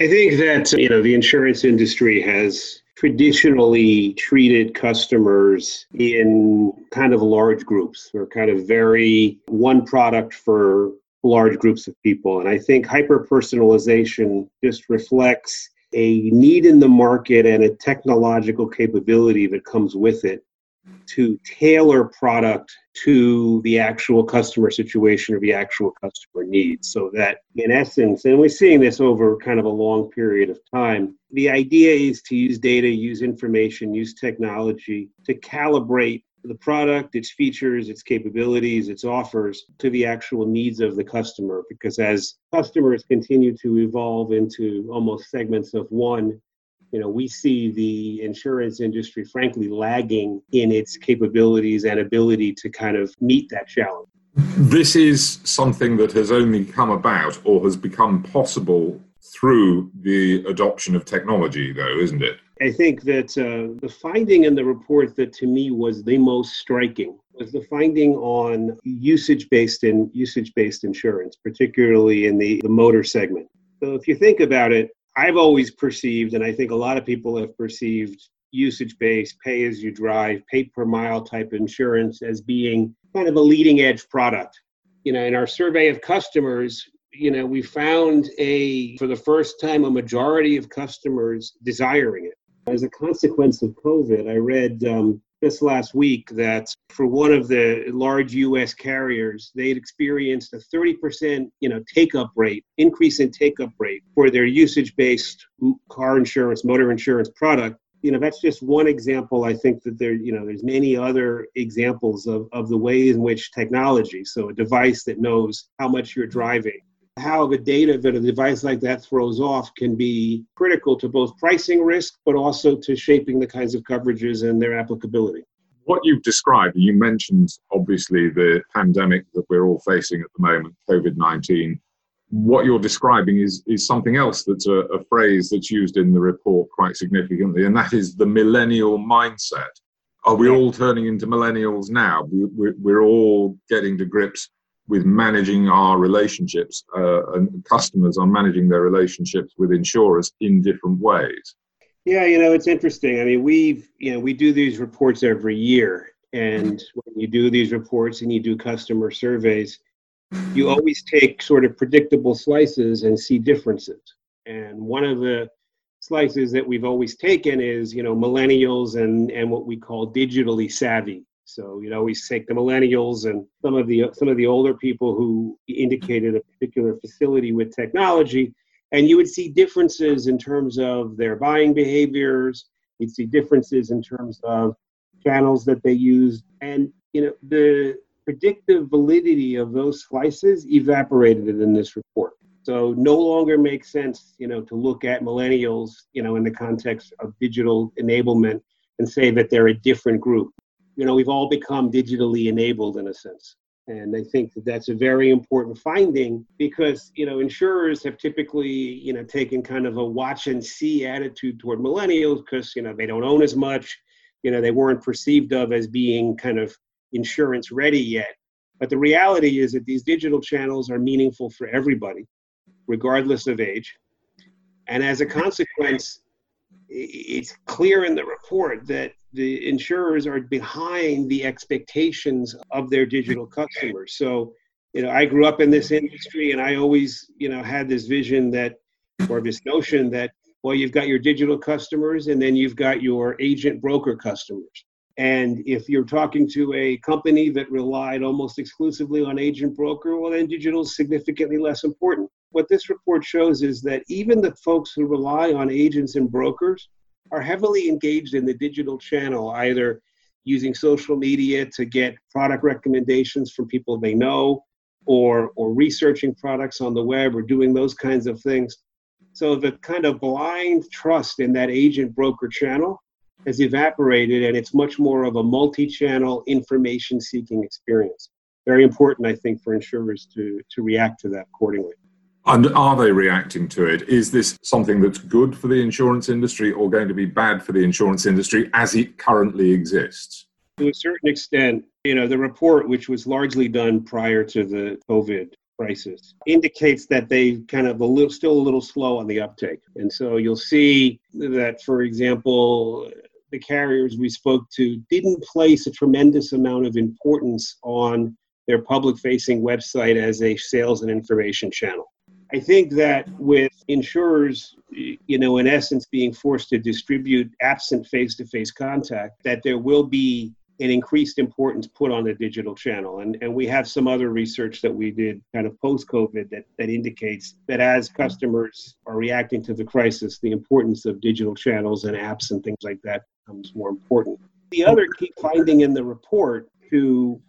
I think that, the insurance industry has traditionally treated customers in kind of large groups or kind of very one product for large groups of people. And I think hyper-personalization just reflects a need in the market and a technological capability that comes with it to tailor product to the actual customer situation or the actual customer needs. So that in essence, and we're seeing this over kind of a long period of time, the idea is to use data, use information, use technology to calibrate the product, its features, its capabilities, its offers to the actual needs of the customer. Because as customers continue to evolve into almost segments of one, we see the insurance industry, frankly, lagging in its capabilities and ability to kind of meet that challenge. This is something that has only come about or has become possible through the adoption of technology, though, isn't it? I think that the finding in the report that to me was the most striking was the finding on usage-based insurance, particularly in the motor segment. So if you think about it, I've always perceived, and I think a lot of people have perceived, usage-based, pay-as-you-drive, pay-per-mile type insurance as being kind of a leading-edge product. In our survey of customers, we found for the first time, a majority of customers desiring it. As a consequence of COVID, I read just last week that for one of the large U.S. carriers, they'd experienced a 30% increase in take-up rate for their usage-based car insurance, motor insurance product. That's just one example. I think that there, there's many other examples of the ways in which technology, so a device that knows how much you're driving, how the data that a device like that throws off can be critical to both pricing risk, but also to shaping the kinds of coverages and their applicability. What you've described, you mentioned obviously the pandemic that we're all facing at the moment, COVID-19. What you're describing is something else that's a phrase that's used in the report quite significantly, and that is the millennial mindset. Are we all turning into millennials now? We're all getting to grips with managing our relationships, and customers are managing their relationships with insurers in different ways. Yeah, it's interesting. I mean, we do these reports every year, and when you do these reports and you do customer surveys, you always take sort of predictable slices and see differences. And one of the slices that we've always taken is, millennials and what we call digitally savvy. So we take the millennials and some of the older people who indicated a particular facility with technology, and you would see differences in terms of their buying behaviors. You'd see differences in terms of channels that they use, and the predictive validity of those slices evaporated in this report. So no longer makes sense, to look at millennials, in the context of digital enablement and say that they're a different group. We've all become digitally enabled in a sense. And I think that that's a very important finding because, insurers have typically, taken kind of a watch and see attitude toward millennials because, they don't own as much, they weren't perceived of as being kind of insurance ready yet. But the reality is that these digital channels are meaningful for everybody, regardless of age. And as a consequence, it's clear in the report that the insurers are behind the expectations of their digital customers. So, I grew up in this industry and I always, had this vision this notion that, well, you've got your digital customers and then you've got your agent broker customers. And if you're talking to a company that relied almost exclusively on agent broker, well, then digital is significantly less important. What this report shows is that even the folks who rely on agents and brokers are heavily engaged in the digital channel, either using social media to get product recommendations from people they know, or researching products on the web, or doing those kinds of things. So the kind of blind trust in that agent broker channel has evaporated, and it's much more of a multi-channel information-seeking experience. Very important, I think, for insurers to react to that accordingly. And are they reacting to it? Is this something that's good for the insurance industry or going to be bad for the insurance industry as it currently exists? To a certain extent, the report, which was largely done prior to the COVID prices indicates that they kind of still a little slow on the uptake. And so you'll see that, for example, the carriers we spoke to didn't place a tremendous amount of importance on their public-facing website as a sales and information channel. I think that with insurers, in essence, being forced to distribute absent face-to-face contact, that there will be an increased importance put on the digital channel. And we have some other research that we did kind of post-COVID that indicates that as customers are reacting to the crisis, the importance of digital channels and apps and things like that becomes more important. The other key finding in the report to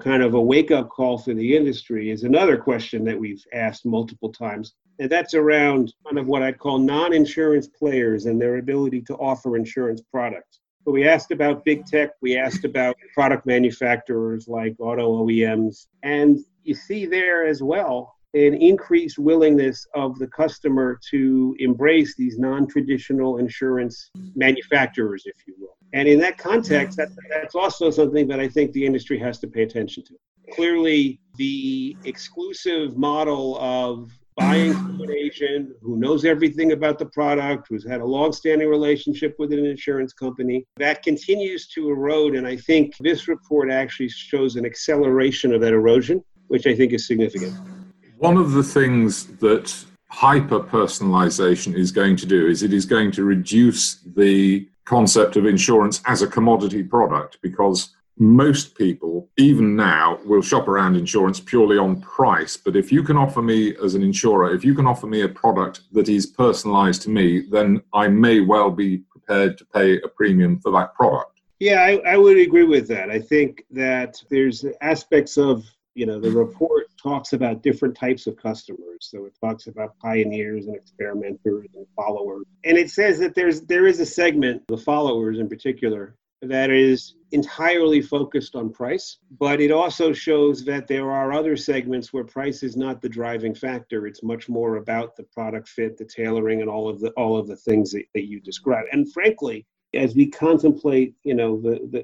kind of a wake-up call for the industry is another question that we've asked multiple times. And that's around kind of what I'd call non-insurance players and their ability to offer insurance products. But we asked about big tech, we asked about product manufacturers like auto OEMs, and you see there as well an increased willingness of the customer to embrace these non-traditional insurance manufacturers, if you will. And in that context, that's also something that I think the industry has to pay attention to. Clearly, the exclusive model of buying from an agent who knows everything about the product, who's had a long-standing relationship with an insurance company, that continues to erode. And I think this report actually shows an acceleration of that erosion, which I think is significant. One of the things that hyper-personalization is going to do is it is going to reduce the concept of insurance as a commodity product, because most people, even now, will shop around insurance purely on price. But if you can offer me, as an insurer, if you can offer me a product that is personalized to me, then I may well be prepared to pay a premium for that product. Yeah, I would agree with that. I think that there's aspects of the report talks about different types of customers. So it talks about pioneers and experimenters and followers. And it says that there is a segment, the followers in particular, that is entirely focused on price. But it also shows that there are other segments where price is not the driving factor. It's much more about the product fit, the tailoring, and all of the things that you describe. And frankly, as we contemplate, the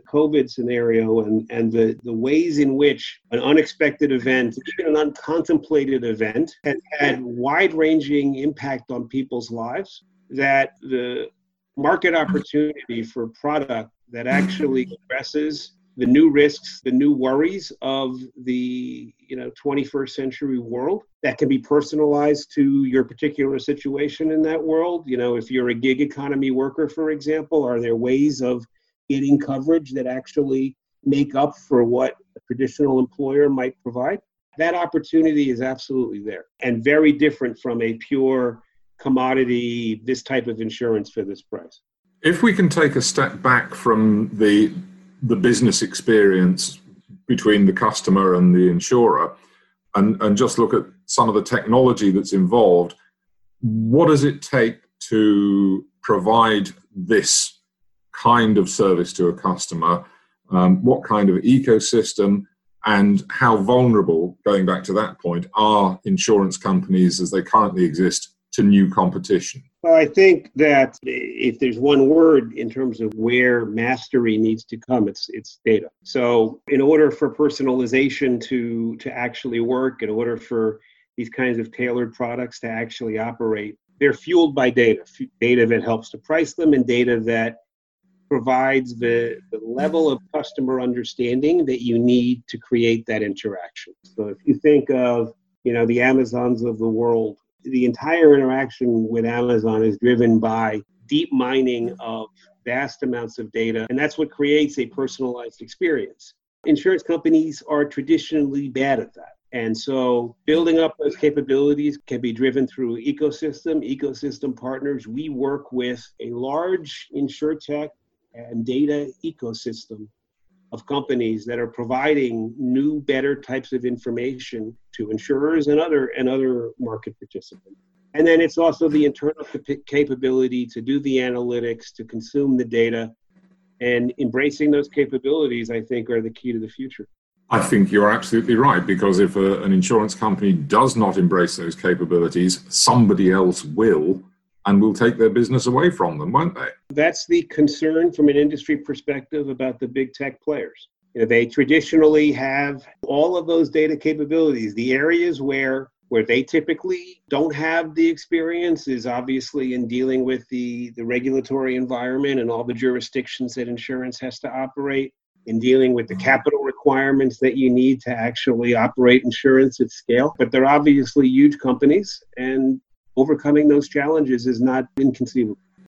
COVID scenario and the ways in which an unexpected event, even an uncontemplated event, has had wide-ranging impact on people's lives, that the market opportunity for product that actually addresses the new risks, the new worries of the 21st century world that can be personalized to your particular situation in that world. If you're a gig economy worker, for example, are there ways of getting coverage that actually make up for what a traditional employer might provide? That opportunity is absolutely there and very different from a pure commodity, this type of insurance for this price. If we can take a step back from the business experience between the customer and the insurer, and just look at some of the technology that's involved. What does it take to provide this kind of service to a customer? What kind of ecosystem, and how vulnerable, going back to that point, are insurance companies as they currently exist to new competition? Well, I think that if there's one word in terms of where mastery needs to come, it's data. So in order for personalization to actually work, in order for these kinds of tailored products to actually operate, they're fueled by data that helps to price them and data that provides the level of customer understanding that you need to create that interaction. So if you think of, the Amazons of the world, the entire interaction with Amazon is driven by deep mining of vast amounts of data, and that's what creates a personalized experience. Insurance companies are traditionally bad at that. And so building up those capabilities can be driven through ecosystem partners. We work with a large insurtech and data ecosystem of companies that are providing new, better types of information to insurers and other market participants. And then it's also the internal capability to do the analytics, to consume the data, and embracing those capabilities, I think, are the key to the future. I think you're absolutely right, because if an insurance company does not embrace those capabilities, somebody else will, and will take their business away from them, won't they? That's the concern from an industry perspective about the big tech players. They traditionally have all of those data capabilities. The areas where they typically don't have the experience is obviously in dealing with the regulatory environment and all the jurisdictions that insurance has to operate, in dealing with the capital requirements that you need to actually operate insurance at scale. But they're obviously huge companies, and overcoming those challenges is not inconceivable.